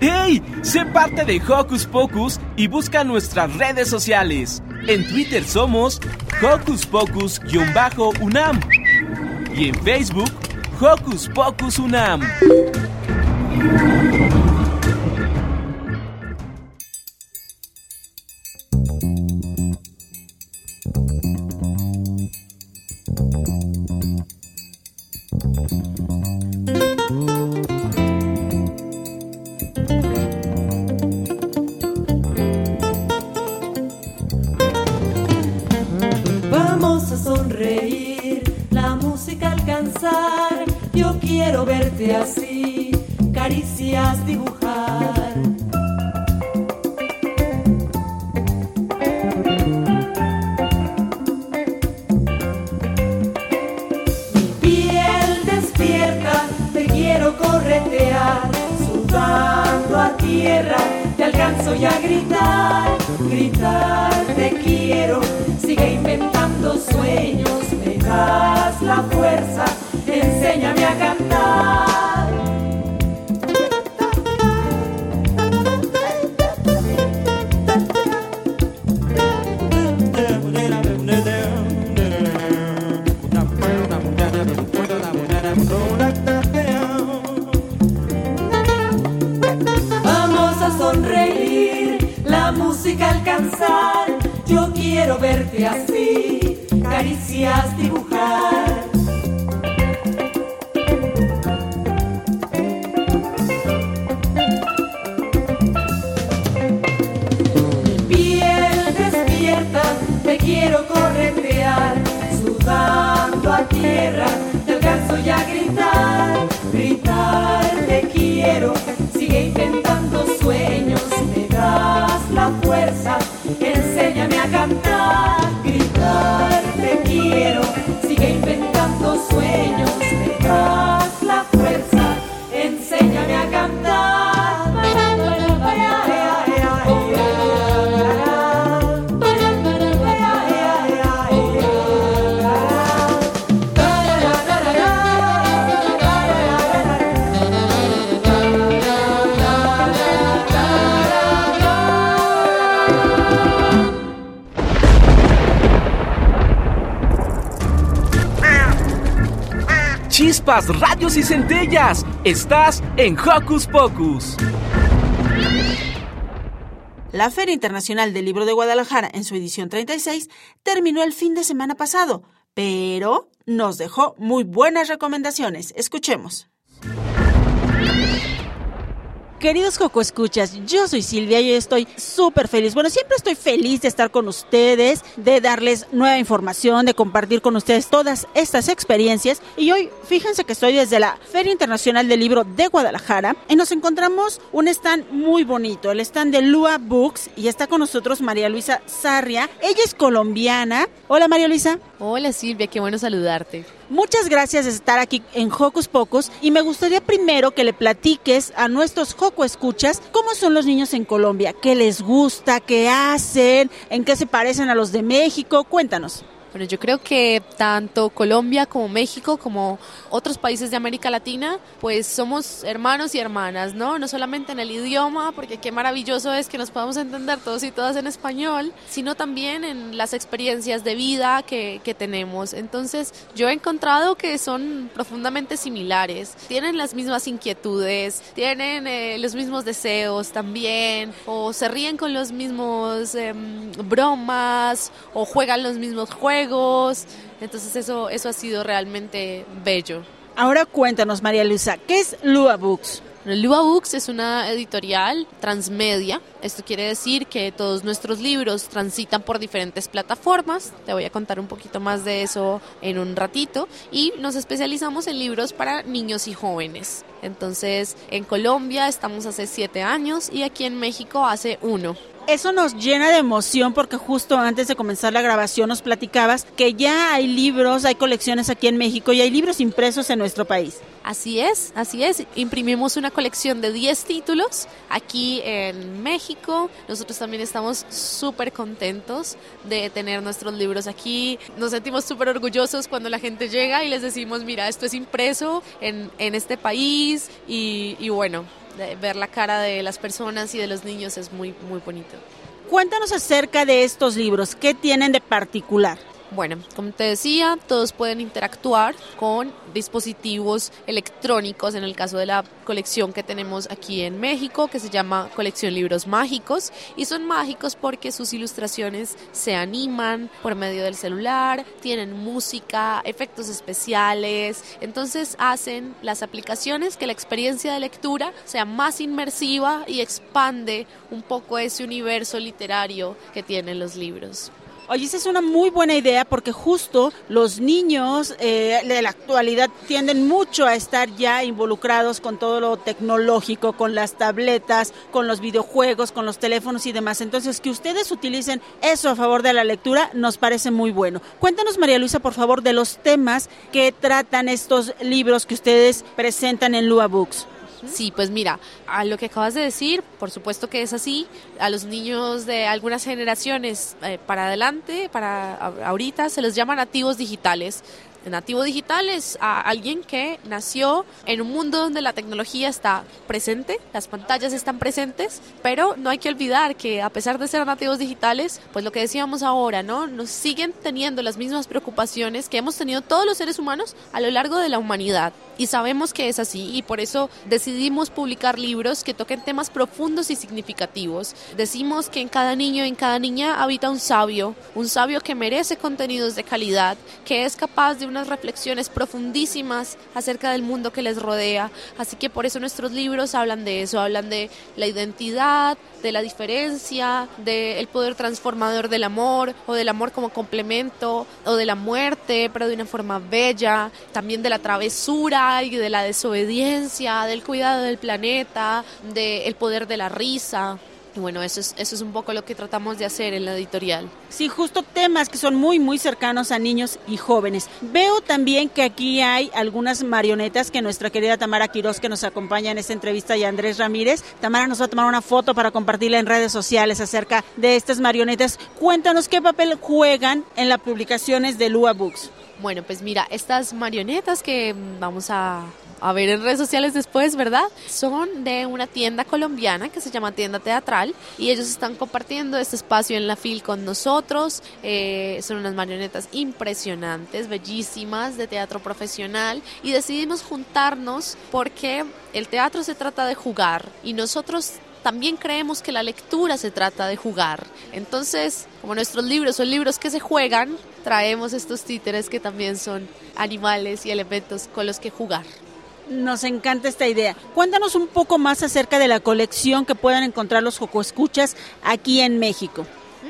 ¡Hey! Sé parte de Hocus Pocus y busca nuestras redes sociales. En Twitter somos Hocus Pocus-UNAM y en Facebook Hocus Pocus UNAM. Yo quiero verte así, caricias dibujar. Mi piel despierta, te quiero corretear, sudando a tierra, te alcanzo y a gritar, gritar te quiero, sigue inventando sueños, me das la fuerza. Enséñame a cantar. Vamos a sonreír. verte así, caricias dibujar. Mi piel despierta, te quiero corretear, sudando a tierra, te alcanzo ya a gritar, gritar te quiero, sigue inventando sueños, me das la fuerza, enséñame a cantar, gritar te quiero, sigue inventando sueños, me das la fuerza, enséñame a cantar. Chispas, rayos y centellas. Estás en Hocus Pocus. La Feria Internacional del Libro de Guadalajara, en su edición treinta y seis, terminó el fin de semana pasado, pero nos dejó muy buenas recomendaciones. Escuchemos. Queridos Joco Escuchas, yo soy Silvia y estoy súper feliz. Bueno, siempre estoy feliz de estar con ustedes, de darles nueva información, de compartir con ustedes todas estas experiencias. Y hoy, fíjense que estoy desde la Feria Internacional del Libro de Guadalajara y nos encontramos un stand muy bonito, el stand de Lua Books, y está con nosotros María Luisa Sarria. Ella es colombiana. Hola, María Luisa. Hola, Silvia, qué bueno saludarte. Muchas gracias de estar aquí en Hocus Pocus, y me gustaría primero que le platiques a nuestros Joco Escuchas cómo son los niños en Colombia, qué les gusta, qué hacen, en qué se parecen a los de México. Cuéntanos. Bueno, yo creo que tanto Colombia como México, como otros países de América Latina, pues somos hermanos y hermanas, ¿no? No solamente en el idioma, porque qué maravilloso es que nos podamos entender todos y todas en español, sino también en las experiencias de vida que, que tenemos. Entonces, yo he encontrado que son profundamente similares, tienen las mismas inquietudes, tienen eh, los mismos deseos también, o se ríen con los mismos eh, bromas, o juegan los mismos juegos. Entonces eso, eso ha sido realmente bello. Ahora cuéntanos, María Luisa, ¿qué es Lua Books? Lua Books es una editorial transmedia. Esto quiere decir que todos nuestros libros transitan por diferentes plataformas. Te voy a contar un poquito más de eso en un ratito. Y nos especializamos en libros para niños y jóvenes. Entonces, en Colombia estamos hace siete años y aquí en México hace uno. Eso nos llena de emoción porque justo antes de comenzar la grabación nos platicabas que ya hay libros, hay colecciones aquí en México y hay libros impresos en nuestro país. Así es, así es. Imprimimos una colección de diez títulos aquí en México. Nosotros también estamos súper contentos de tener nuestros libros aquí. Nos sentimos súper orgullosos cuando la gente llega y les decimos, mira, esto es impreso en, en este país y, y bueno... Ver la cara de las personas y de los niños es muy, muy bonito. Cuéntanos acerca de estos libros, ¿qué tienen de particular? Bueno, como te decía, todos pueden interactuar con dispositivos electrónicos, en el caso de la colección que tenemos aquí en México, que se llama Colección Libros Mágicos, y son mágicos porque sus ilustraciones se animan por medio del celular, tienen música, efectos especiales, entonces hacen las aplicaciones que la experiencia de lectura sea más inmersiva y expande un poco ese universo literario que tienen los libros. Oye, esa es una muy buena idea porque justo los niños eh, de la actualidad tienden mucho a estar ya involucrados con todo lo tecnológico, con las tabletas, con los videojuegos, con los teléfonos y demás. Entonces, que ustedes utilicen eso a favor de la lectura nos parece muy bueno. Cuéntanos, María Luisa, por favor, de los temas que tratan estos libros que ustedes presentan en Lua Books. Sí, pues mira, a lo que acabas de decir, por supuesto que es así, a los niños de algunas generaciones eh, para adelante, para ahorita, se les llama nativos digitales. Nativo digital es a alguien que nació en un mundo donde la tecnología está presente, las pantallas están presentes, pero no hay que olvidar que a pesar de ser nativos digitales, pues lo que decíamos ahora, ¿no? Nos siguen teniendo las mismas preocupaciones que hemos tenido todos los seres humanos a lo largo de la humanidad. Y sabemos que es así y por eso decidimos publicar libros que toquen temas profundos y significativos. Decimos que en cada niño, en cada niña habita un sabio, un sabio que merece contenidos de calidad, que es capaz de unas reflexiones profundísimas acerca del mundo que les rodea. Así que por eso nuestros libros hablan de eso, hablan de la identidad, de la diferencia, del poder transformador del amor o del amor como complemento o de la muerte, pero de una forma bella, también de la travesura y de la desobediencia, del cuidado del planeta, del poder de la risa. Y bueno, eso es, eso es un poco lo que tratamos de hacer en la editorial. Sí, justo temas que son muy, muy cercanos a niños y jóvenes. Veo también que aquí hay algunas marionetas que nuestra querida Tamara Quirós, que nos acompaña en esta entrevista, y Andrés Ramírez. Tamara nos va a tomar una foto para compartirla en redes sociales acerca de estas marionetas. Cuéntanos qué papel juegan en las publicaciones de Lua Books. Bueno, pues mira, estas marionetas que vamos a... a ver en redes sociales después, ¿verdad? Son de una tienda colombiana que se llama Tienda Teatral y ellos están compartiendo este espacio en la FIL con nosotros. Eh, son unas marionetas impresionantes, bellísimas, de teatro profesional, y decidimos juntarnos porque el teatro se trata de jugar y nosotros también creemos que la lectura se trata de jugar. Entonces, como nuestros libros son libros que se juegan, traemos estos títeres que también son animales y elementos con los que jugar. Nos encanta esta idea. Cuéntanos un poco más acerca de la colección que puedan encontrar los jocoescuchas aquí en México.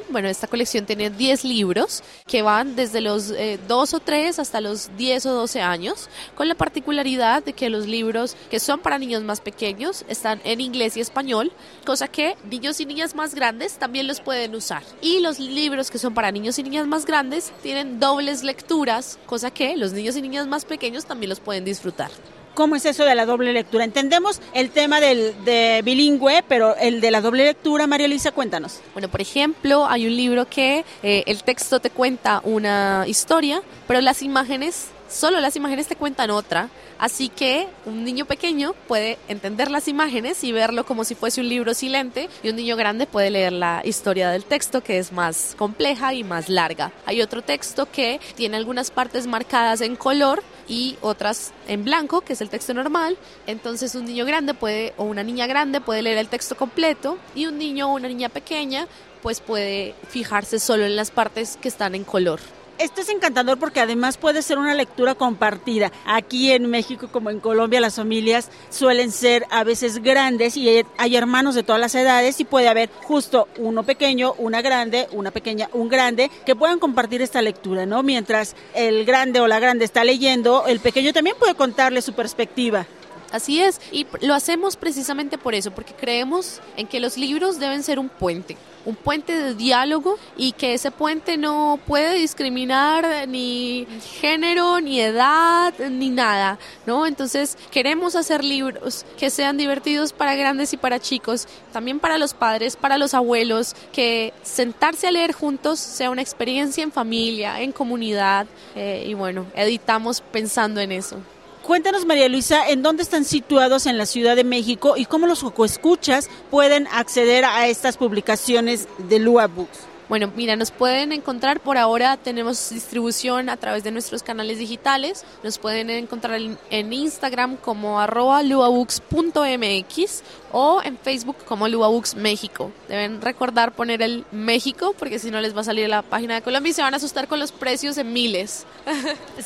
Bueno, esta colección tiene diez libros que van desde los eh, dos o tres hasta los diez o doce años, con la particularidad de que los libros que son para niños más pequeños están en inglés y español, cosa que niños y niñas más grandes también los pueden usar. Y los libros que son para niños y niñas más grandes tienen dobles lecturas, cosa que los niños y niñas más pequeños también los pueden disfrutar. ¿Cómo es eso de la doble lectura? Entendemos el tema del de bilingüe, pero el de la doble lectura, María Elisa, cuéntanos. Bueno, por ejemplo, hay un libro que eh, el texto te cuenta una historia, pero las imágenes, solo las imágenes te cuentan otra. Así que un niño pequeño puede entender las imágenes y verlo como si fuese un libro silente, y un niño grande puede leer la historia del texto, que es más compleja y más larga. Hay otro texto que tiene algunas partes marcadas en color y otras en blanco, que es el texto normal. Entonces un niño grande puede, o una niña grande puede leer el texto completo, y un niño o una niña pequeña pues puede fijarse solo en las partes que están en color. Esto es encantador porque además puede ser una lectura compartida. Aquí en México, como en Colombia, las familias suelen ser a veces grandes y hay hermanos de todas las edades, y puede haber justo uno pequeño, una grande, una pequeña, un grande, que puedan compartir esta lectura, ¿no? Mientras el grande o la grande está leyendo, el pequeño también puede contarle su perspectiva. Así es, y lo hacemos precisamente por eso, porque creemos en que los libros deben ser un puente, un puente de diálogo, y que ese puente no puede discriminar ni género, ni edad, ni nada, ¿no? Entonces queremos hacer libros que sean divertidos para grandes y para chicos, también para los padres, para los abuelos, que sentarse a leer juntos sea una experiencia en familia, en comunidad, eh, y bueno, editamos pensando en eso. Cuéntanos, María Luisa, ¿en dónde están situados en la Ciudad de México y cómo los jocoescuchas pueden acceder a estas publicaciones de Lua Books? Bueno, mira, nos pueden encontrar, por ahora tenemos distribución a través de nuestros canales digitales, nos pueden encontrar en Instagram como arroba luabooks.mx o en Facebook como Luabooks México. Deben recordar poner el México porque si no les va a salir la página de Colombia y se van a asustar con los precios en miles.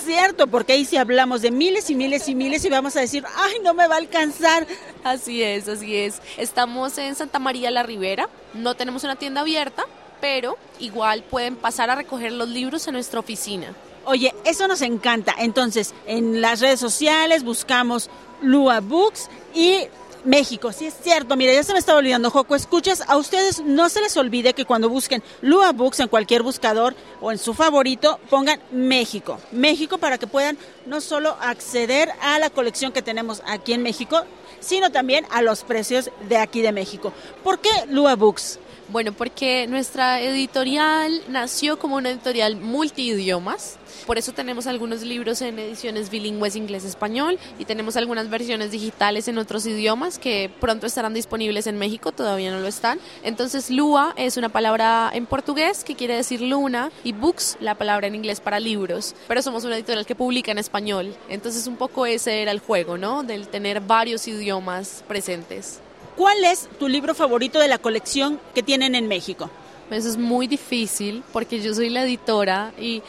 Cierto, porque ahí sí hablamos de miles y miles y miles y vamos a decir, ¡ay, no me va a alcanzar! Así es, así es. Estamos en Santa María la Ribera, no tenemos una tienda abierta, pero igual pueden pasar a recoger los libros en nuestra oficina. Oye, eso nos encanta. Entonces, en las redes sociales buscamos Lua Books y México. Sí, es cierto. Mira, ya se me estaba olvidando, jocoescuchas, a ustedes no se les olvide que cuando busquen Lua Books en cualquier buscador o en su favorito, pongan México. México para que puedan no solo acceder a la colección que tenemos aquí en México, sino también a los precios de aquí de México. ¿Por qué Lua Books? Bueno, porque nuestra editorial nació como una editorial multidiomas, por eso tenemos algunos libros en ediciones bilingües inglés-español y tenemos algunas versiones digitales en otros idiomas que pronto estarán disponibles en México, todavía no lo están. Entonces lua es una palabra en portugués que quiere decir luna y books la palabra en inglés para libros, pero somos una editorial que publica en español, entonces un poco ese era el juego, ¿no? Del tener varios idiomas presentes. ¿Cuál es tu libro favorito de la colección que tienen en México? Eso es muy difícil porque yo soy la editora y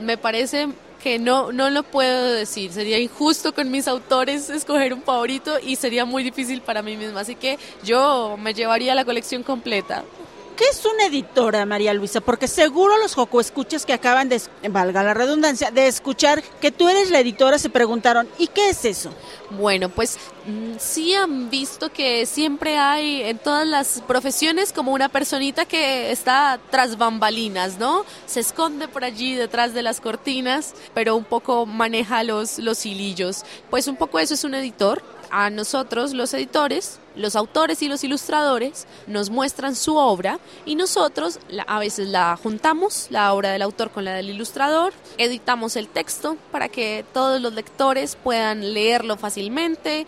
me parece que no, no lo puedo decir. Sería injusto con mis autores escoger un favorito y sería muy difícil para mí misma. Así que yo me llevaría la colección completa. ¿Qué es una editora, María Luisa? Porque seguro los jocoescuchas que acaban de, valga la redundancia, de escuchar que tú eres la editora, se preguntaron, ¿y qué es eso? Bueno, pues sí han visto que siempre hay en todas las profesiones como una personita que está tras bambalinas, ¿no? Se esconde por allí detrás de las cortinas, pero un poco maneja los, los hilillos. Pues un poco eso es un editor. A nosotros los editores, los autores y los ilustradores nos muestran su obra y nosotros la, a veces la juntamos, la obra del autor con la del ilustrador, editamos el texto para que todos los lectores puedan leerlo fácilmente,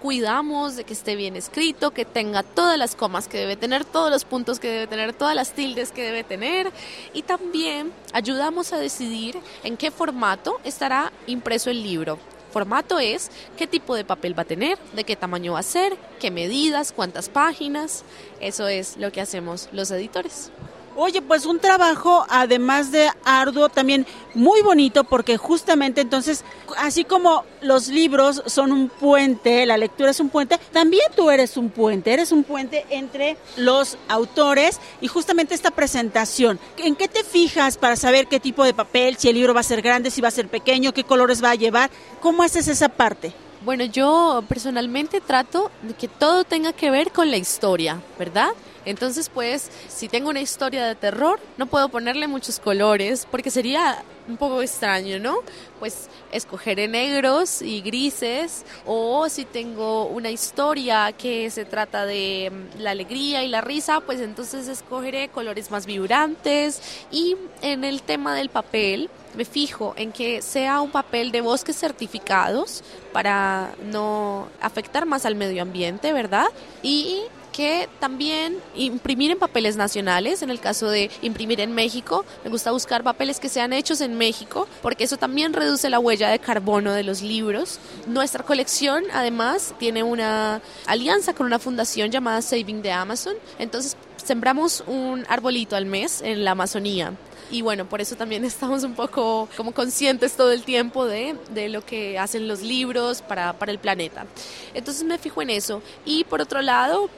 cuidamos de que esté bien escrito, que tenga todas las comas que debe tener, todos los puntos que debe tener, todas las tildes que debe tener y también ayudamos a decidir en qué formato estará impreso el libro. Formato es qué tipo de papel va a tener, de qué tamaño va a ser, qué medidas, cuántas páginas. Eso es lo que hacemos los editores. Oye, pues un trabajo además de arduo también muy bonito porque justamente entonces, así como los libros son un puente, la lectura es un puente, también tú eres un puente, eres un puente entre los autores y justamente esta presentación. ¿En qué te fijas para saber qué tipo de papel, si el libro va a ser grande, si va a ser pequeño, qué colores va a llevar? ¿Cómo haces esa parte? Bueno, yo personalmente trato de que todo tenga que ver con la historia, ¿verdad? Entonces, pues, si tengo una historia de terror, no puedo ponerle muchos colores porque sería un poco extraño, ¿no? Pues escogeré negros y grises, o si tengo una historia que se trata de la alegría y la risa, pues entonces escogeré colores más vibrantes. Y en el tema del papel, me fijo en que sea un papel de bosques certificados para no afectar más al medio ambiente, ¿verdad? Y que también imprimir en papeles nacionales, en el caso de imprimir en México, me gusta buscar papeles que sean hechos en México, porque eso también reduce la huella de carbono de los libros. Nuestra colección, además, tiene una alianza con una fundación llamada Saving the Amazon, entonces sembramos un arbolito al mes en la Amazonía. Y bueno, por eso también estamos un poco como conscientes todo el tiempo de, de lo que hacen los libros para, para el planeta. Entonces me fijo en eso. Y por otro lado,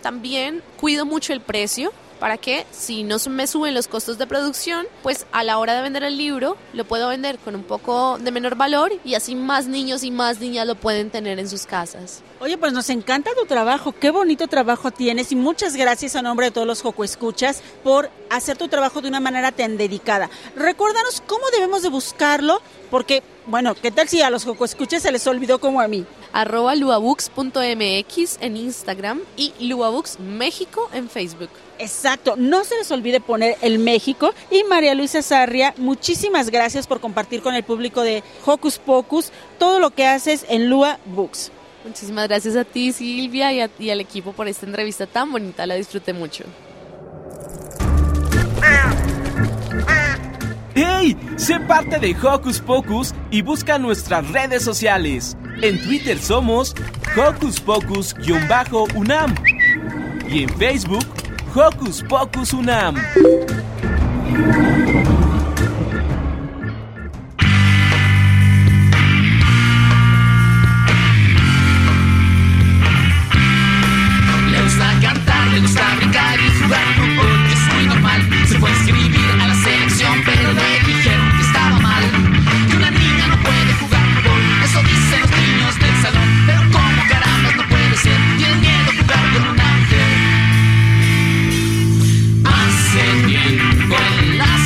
también cuido mucho el precio para que si no me suben los costos de producción, pues a la hora de vender el libro lo puedo vender con un poco de menor valor y así más niños y más niñas lo pueden tener en sus casas. Oye, pues nos encanta tu trabajo, qué bonito trabajo tienes y muchas gracias a nombre de todos los jocoescuchas por hacer tu trabajo de una manera tan dedicada. Recuérdanos cómo debemos de buscarlo porque, bueno, ¿qué tal si a los jocoescuchas se les olvidó como a mí? Arroba luabooks punto m x en Instagram y Luabooks México en Facebook. Exacto, no se les olvide poner el México. Y María Luisa Sarria, muchísimas gracias por compartir con el público de Hocus Pocus todo lo que haces en Lua Books. Muchísimas gracias a ti, Silvia, y, a, y al equipo por esta entrevista tan bonita, la disfruté mucho. ¡Hey! Sé parte de Hocus Pocus y busca nuestras redes sociales. En Twitter somos Hocus Pocus-UNAM y en Facebook Hocus Pocus UNAM. Le gusta cantar, le gusta brincar y jugar con fútbol, que es muy normal. Se fue a inscribir a la selección, pero le dijeron que estaba mal, que una niña no puede jugar fútbol. Eso dicen los niños del salón, pero como caramba no puede ser. Tienen miedo a jugar con una mujer. Hacen bien con las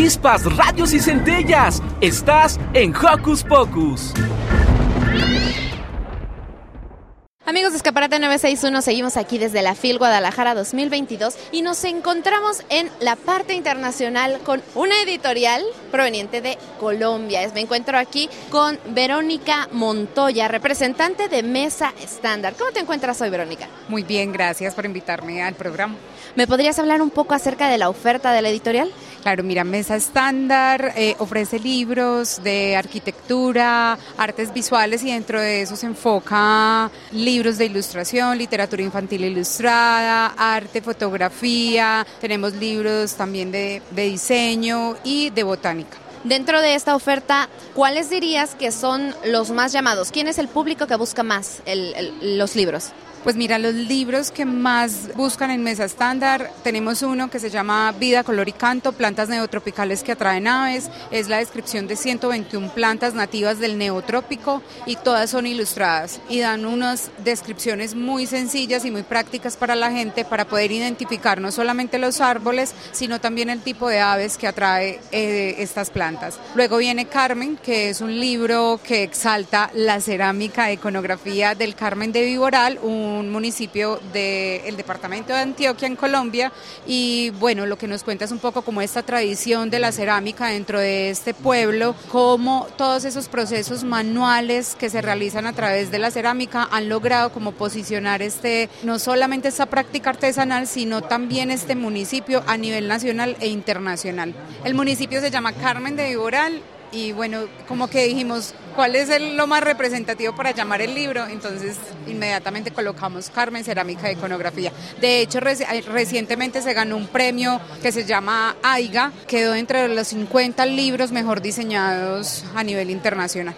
chispas, rayos y centellas. Estás en Hocus Pocus. Amigos de Escaparate nueve seis uno, seguimos aquí desde la FIL Guadalajara dos mil veintidós y nos encontramos en la parte internacional con una editorial proveniente de Colombia. Me encuentro aquí con Verónica Montoya, representante de Mesa Estándar. ¿Cómo te encuentras hoy, Verónica? Muy bien, gracias por invitarme al programa. ¿Me podrías hablar un poco acerca de la oferta de la editorial? Claro, mira, Mesa Estándar eh, ofrece libros de arquitectura, artes visuales, y dentro de eso se enfoca libros de ilustración, literatura infantil ilustrada, arte, fotografía. Tenemos libros también de, de diseño y de botánica. Dentro de esta oferta, ¿cuáles dirías que son los más llamados? ¿Quién es el público que busca más el, el, los libros? Pues mira, los libros que más buscan en Mesa Estándar, tenemos uno que se llama Vida, Color y Canto, plantas neotropicales que atraen aves. Es la descripción de ciento veintiuna plantas nativas del neotrópico y todas son ilustradas y dan unas descripciones muy sencillas y muy prácticas para la gente para poder identificar no solamente los árboles, sino también el tipo de aves que atrae eh, estas plantas. Luego viene Carmen, que es un libro que exalta la cerámica e iconografía del Carmen de Viboral, un un municipio del departamento de Antioquia en Colombia, y bueno, lo que nos cuenta es un poco como esta tradición de la cerámica dentro de este pueblo, cómo todos esos procesos manuales que se realizan a través de la cerámica han logrado como posicionar este, no solamente esta práctica artesanal, sino también este municipio a nivel nacional e internacional. El municipio se llama Carmen de Viboral. Y bueno, como que dijimos, ¿cuál es el, lo más representativo para llamar el libro? Entonces, inmediatamente colocamos Carmen, cerámica e iconografía. De hecho, reci- recientemente se ganó un premio que se llama AIGA, quedó entre los cincuenta libros mejor diseñados a nivel internacional.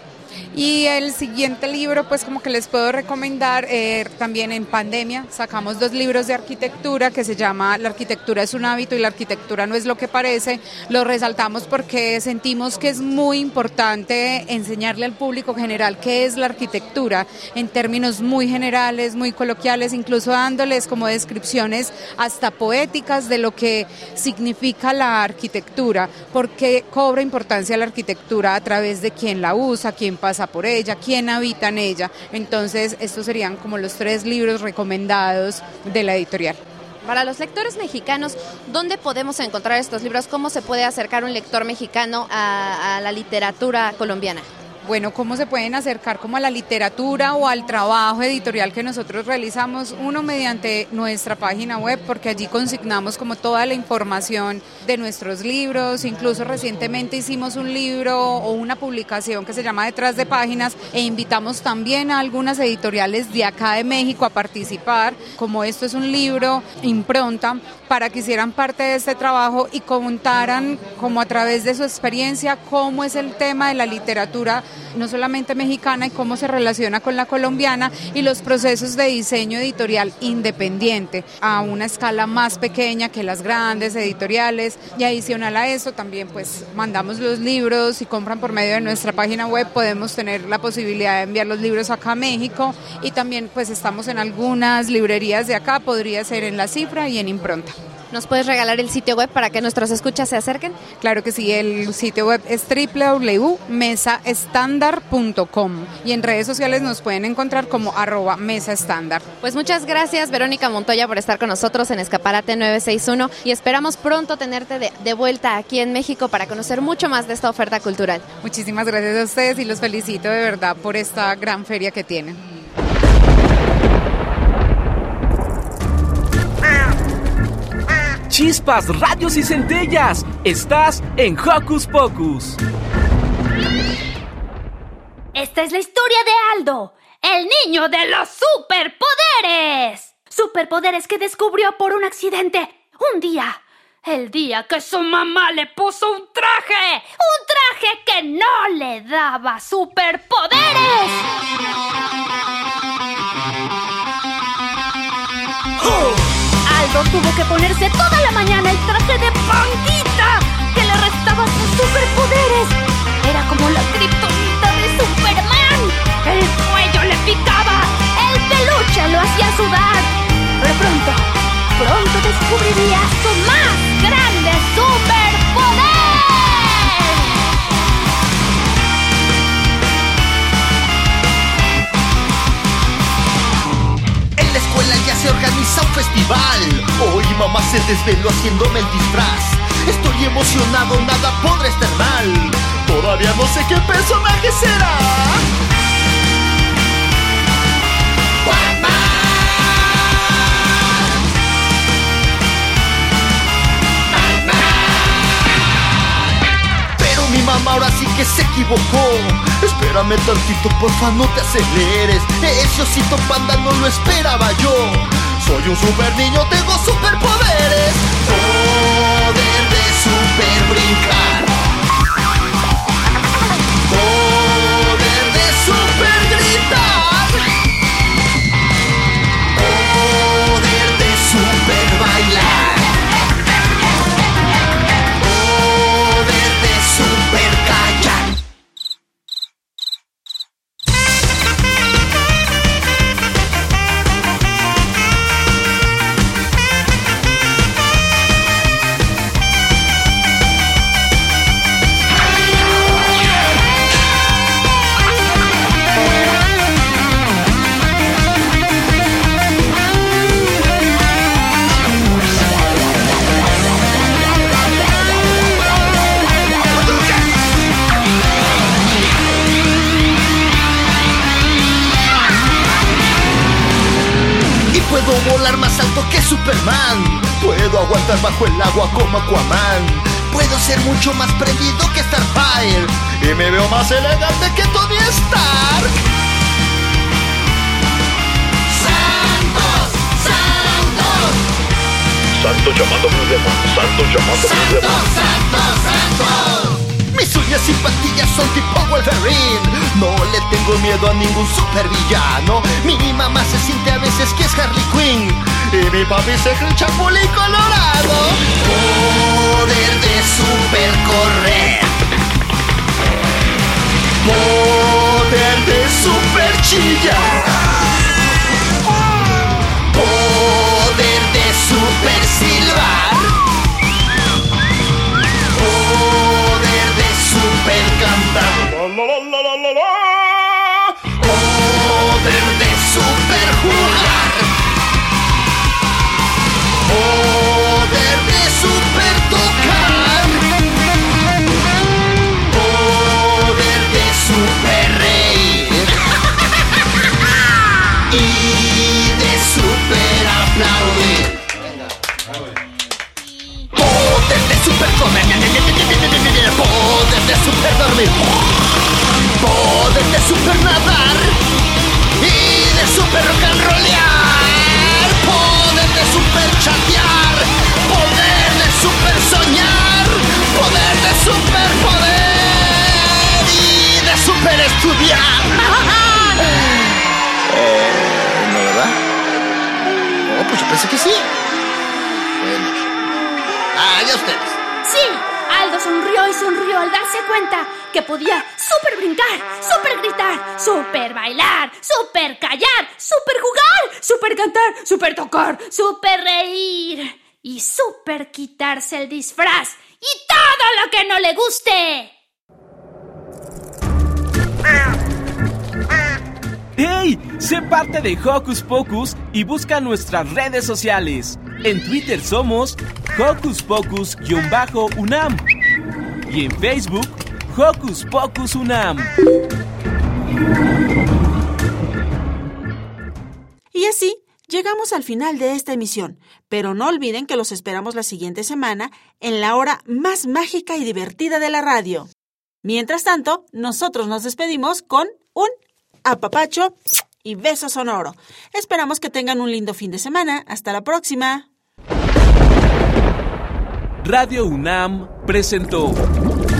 Y el siguiente libro, pues como que les puedo recomendar, eh, también en pandemia sacamos dos libros de arquitectura que se llama La arquitectura es un hábito y la arquitectura no es lo que parece. Lo resaltamos porque sentimos que es muy importante enseñarle al público general qué es la arquitectura en términos muy generales, muy coloquiales, incluso dándoles como descripciones hasta poéticas de lo que significa la arquitectura, porque cobra importancia la arquitectura a través de quién la usa, quién pasa por ella, quién habita en ella. Entonces, estos serían como los tres libros recomendados de la editorial. Para los lectores mexicanos, ¿dónde podemos encontrar estos libros? ¿Cómo se puede acercar un lector mexicano a, a la literatura colombiana? Bueno, ¿cómo se pueden acercar como a la literatura o al trabajo editorial que nosotros realizamos? Uno, mediante nuestra página web, porque allí consignamos como toda la información de nuestros libros. Incluso recientemente hicimos un libro o una publicación que se llama Detrás de Páginas, e invitamos también a algunas editoriales de acá de México a participar, como esto es un libro impronta, para que hicieran parte de este trabajo y contaran como a través de su experiencia cómo es el tema de la literatura no solamente mexicana y cómo se relaciona con la colombiana, y los procesos de diseño editorial independiente a una escala más pequeña que las grandes editoriales. Y adicional a eso también pues mandamos los libros, si compran por medio de nuestra página web podemos tener la posibilidad de enviar los libros acá a México, y también pues estamos en algunas librerías de acá, podría ser en La Cifra y en Impronta. ¿Nos puedes regalar el sitio web para que nuestros escuchas se acerquen? Claro que sí, el sitio web es doble u doble u doble u punto mesa estándar punto com, y en redes sociales nos pueden encontrar como arroba mesaestándar. Pues muchas gracias, Verónica Montoya, por estar con nosotros en Escaparate nueve seis uno, y esperamos pronto tenerte de, de vuelta aquí en México para conocer mucho más de esta oferta cultural. Muchísimas gracias a ustedes y los felicito de verdad por esta gran feria que tienen. Chispas, rayos y centellas. Estás en Hocus Pocus. Esta es la historia de Aldo, el niño de los superpoderes. Superpoderes que descubrió por un accidente un día. El día que su mamá le puso un traje. Un traje que no le daba superpoderes. ¡Oh! Tuvo que ponerse toda la mañana el traje de Pandita, que le restaba sus superpoderes. Era como la kriptonita de Superman. El cuello le picaba, el peluche lo hacía sudar. Pero pronto, pronto descubriría su más grande superpoder. festival. Hoy mamá se desveló haciéndome el disfraz. Estoy emocionado, nada podrá estar mal. Todavía no sé qué personaje será. Batman. Batman. Pero mi mamá ahora sí que se equivocó. Espérame tantito, porfa, no te aceleres. Ese osito panda no lo esperaba yo. Soy un super niño, tengo superpoderes. Poder de super brincar. Poder de super gritar. Poder de super bailar. Poder de super callar. Volar más alto que Superman. Puedo aguantar bajo el agua como Aquaman. Puedo ser mucho más prendido que Starfire. Y me veo más elegante que Tony Stark. ¡Santos! ¡Santos! ¡Santos llamando a mi demonio! ¡Santos llamando a mi demonio! ¡Santos! ¡Santos! ¡Santos! Mis uñas y pastillas son tipo Wolverine. No le tengo miedo a ningún supervillano. Mi mamá se siente a veces que es Harley Quinn. Y mi papi se cree Chapulín Colorado. Poder de supercorrer. Poder de superchillar. Poder de supersilbar. Poder cantar. Poder de super jugar. Poder de super tocar. Poder de super reír. Y de super aplaudir. Poder de super comer. Poder de super dormir. Poder de super nadar. Y de super rock and rollear. Poder de super chatear. Poder de super soñar. Poder de super poder. Y de super estudiar. eh, ¿No, verdad? Oh, pues yo pensé que sí. Bueno. Allá ustedes. Sí. Aldo sonrió y sonrió al darse cuenta que podía super brincar, super gritar, super bailar, super callar, super jugar, super cantar, super tocar, super reír y super quitarse el disfraz y todo lo que no le guste. ¡Hey! Sé parte de Hocus Pocus y busca nuestras redes sociales. En Twitter somos Hocus Pocus-UNAM y en Facebook Hocus Pocus UNAM. Y así llegamos al final de esta emisión, pero no olviden que los esperamos la siguiente semana en la hora más mágica y divertida de la radio. Mientras tanto, nosotros nos despedimos con un apapacho y beso sonoro. Esperamos que tengan un lindo fin de semana. Hasta la próxima. Radio UNAM presentó ¡Hocus